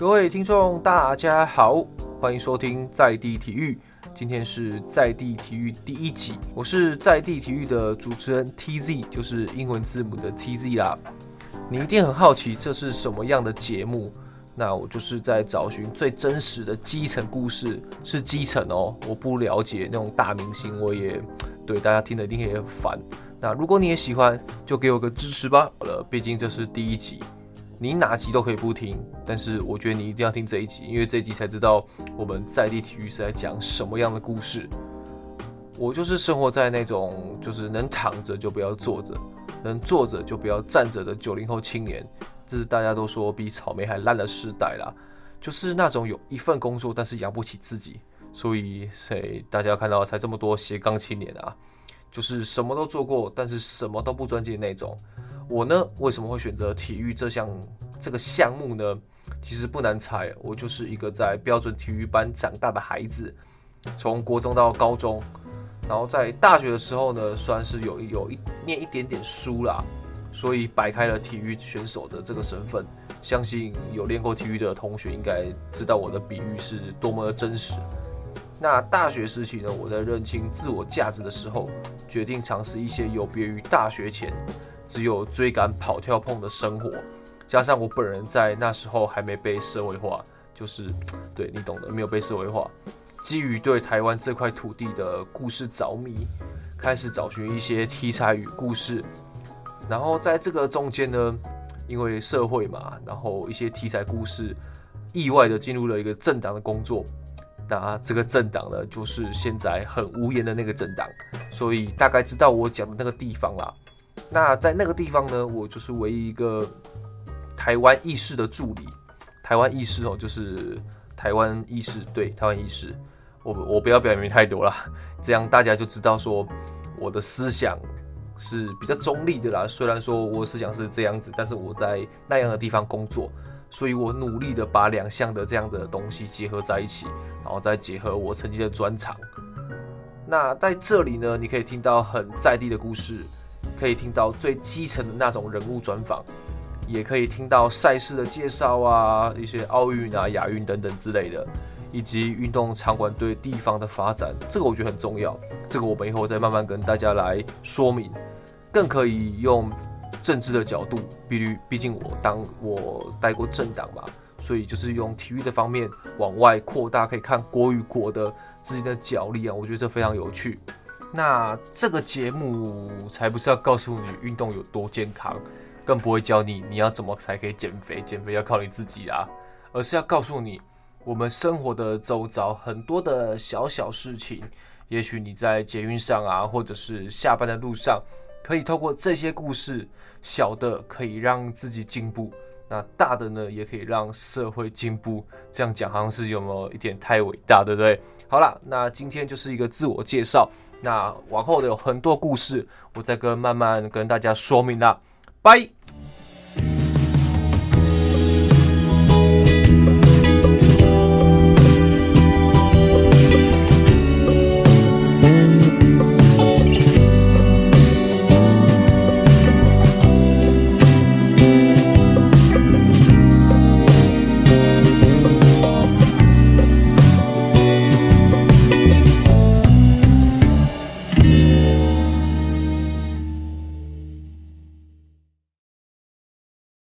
各位听众，大家好，欢迎收听在地体育。今天是在地体育第一集，我是在地体育的主持人 TZ， 就是英文字母的 TZ 啦。你一定很好奇这是什么样的节目，那我就是在找寻最真实的基层故事，是基层哦，我不了解那种大明星，我也对大家听的一定也很烦。那如果你也喜欢，就给我个支持吧。好了，毕竟这是第一集，你哪集都可以不听，但是我觉得你一定要听这一集，因为这一集才知道我们在地体育是在讲什么样的故事。我就是生活在那种就是能躺着就不要坐着，能坐着就不要站着的90后青年，这是大家都说比草莓还烂的时代啦，就是那种有一份工作但是养不起自己，所以大家看到才这么多斜杠青年啊，就是什么都做过但是什么都不专精的那种。我呢，为什么会选择体育这个项目呢？其实不难猜，我就是一个在标准体育班长大的孩子，从国中到高中，然后在大学的时候呢，虽然是有念一点点书啦，所以摆开了体育选手的这个身份。相信有练过体育的同学应该知道我的比喻是多么的真实。那大学时期呢，我在认清自我价值的时候，决定尝试一些有别于大学前只有追赶跑跳碰的生活，加上我本人在那时候还没被社会化，就是对你懂的，没有被社会化。基于对台湾这块土地的故事着迷，开始找寻一些题材与故事。然后在这个中间呢，因为社会嘛，然后一些题材故事意外的进入了一个政党的工作。那这个政党呢，就是现在很无言的那个政党，所以大概知道我讲的那个地方啦。那在那个地方呢，我就是唯一一个台湾议事的助理。台湾议事哦，就是台湾议事，对，台湾议事。我不要表明太多啦，这样大家就知道说我的思想是比较中立的啦。虽然说我的思想是这样子，但是我在那样的地方工作，所以我努力的把两项的这样的东西结合在一起，然后再结合我曾经的专长。那在这里呢，你可以听到很在地的故事。可以听到最基层的那种人物专访，也可以听到赛事的介绍啊，一些奥运啊、亚运等等之类的，以及运动场馆对地方的发展，这个我觉得很重要。这个我们以后再慢慢跟大家来说明，更可以用政治的角度，毕竟我待过政党嘛，所以就是用体育的方面往外扩大，可以看国与国的之间的角力啊，我觉得这非常有趣。那这个节目才不是要告诉你运动有多健康，更不会教你要怎么才可以减肥，减肥要靠你自己啦，而是要告诉你我们生活的周遭很多的小小事情，也许你在捷运上啊，或者是下班的路上，可以透过这些故事，小的可以让自己进步，那大的呢也可以让社会进步。这样讲好像是有没有一点太伟大，对不对？好啦，那今天就是一个自我介绍，那往后的有很多故事我再慢慢跟大家说明啦，拜。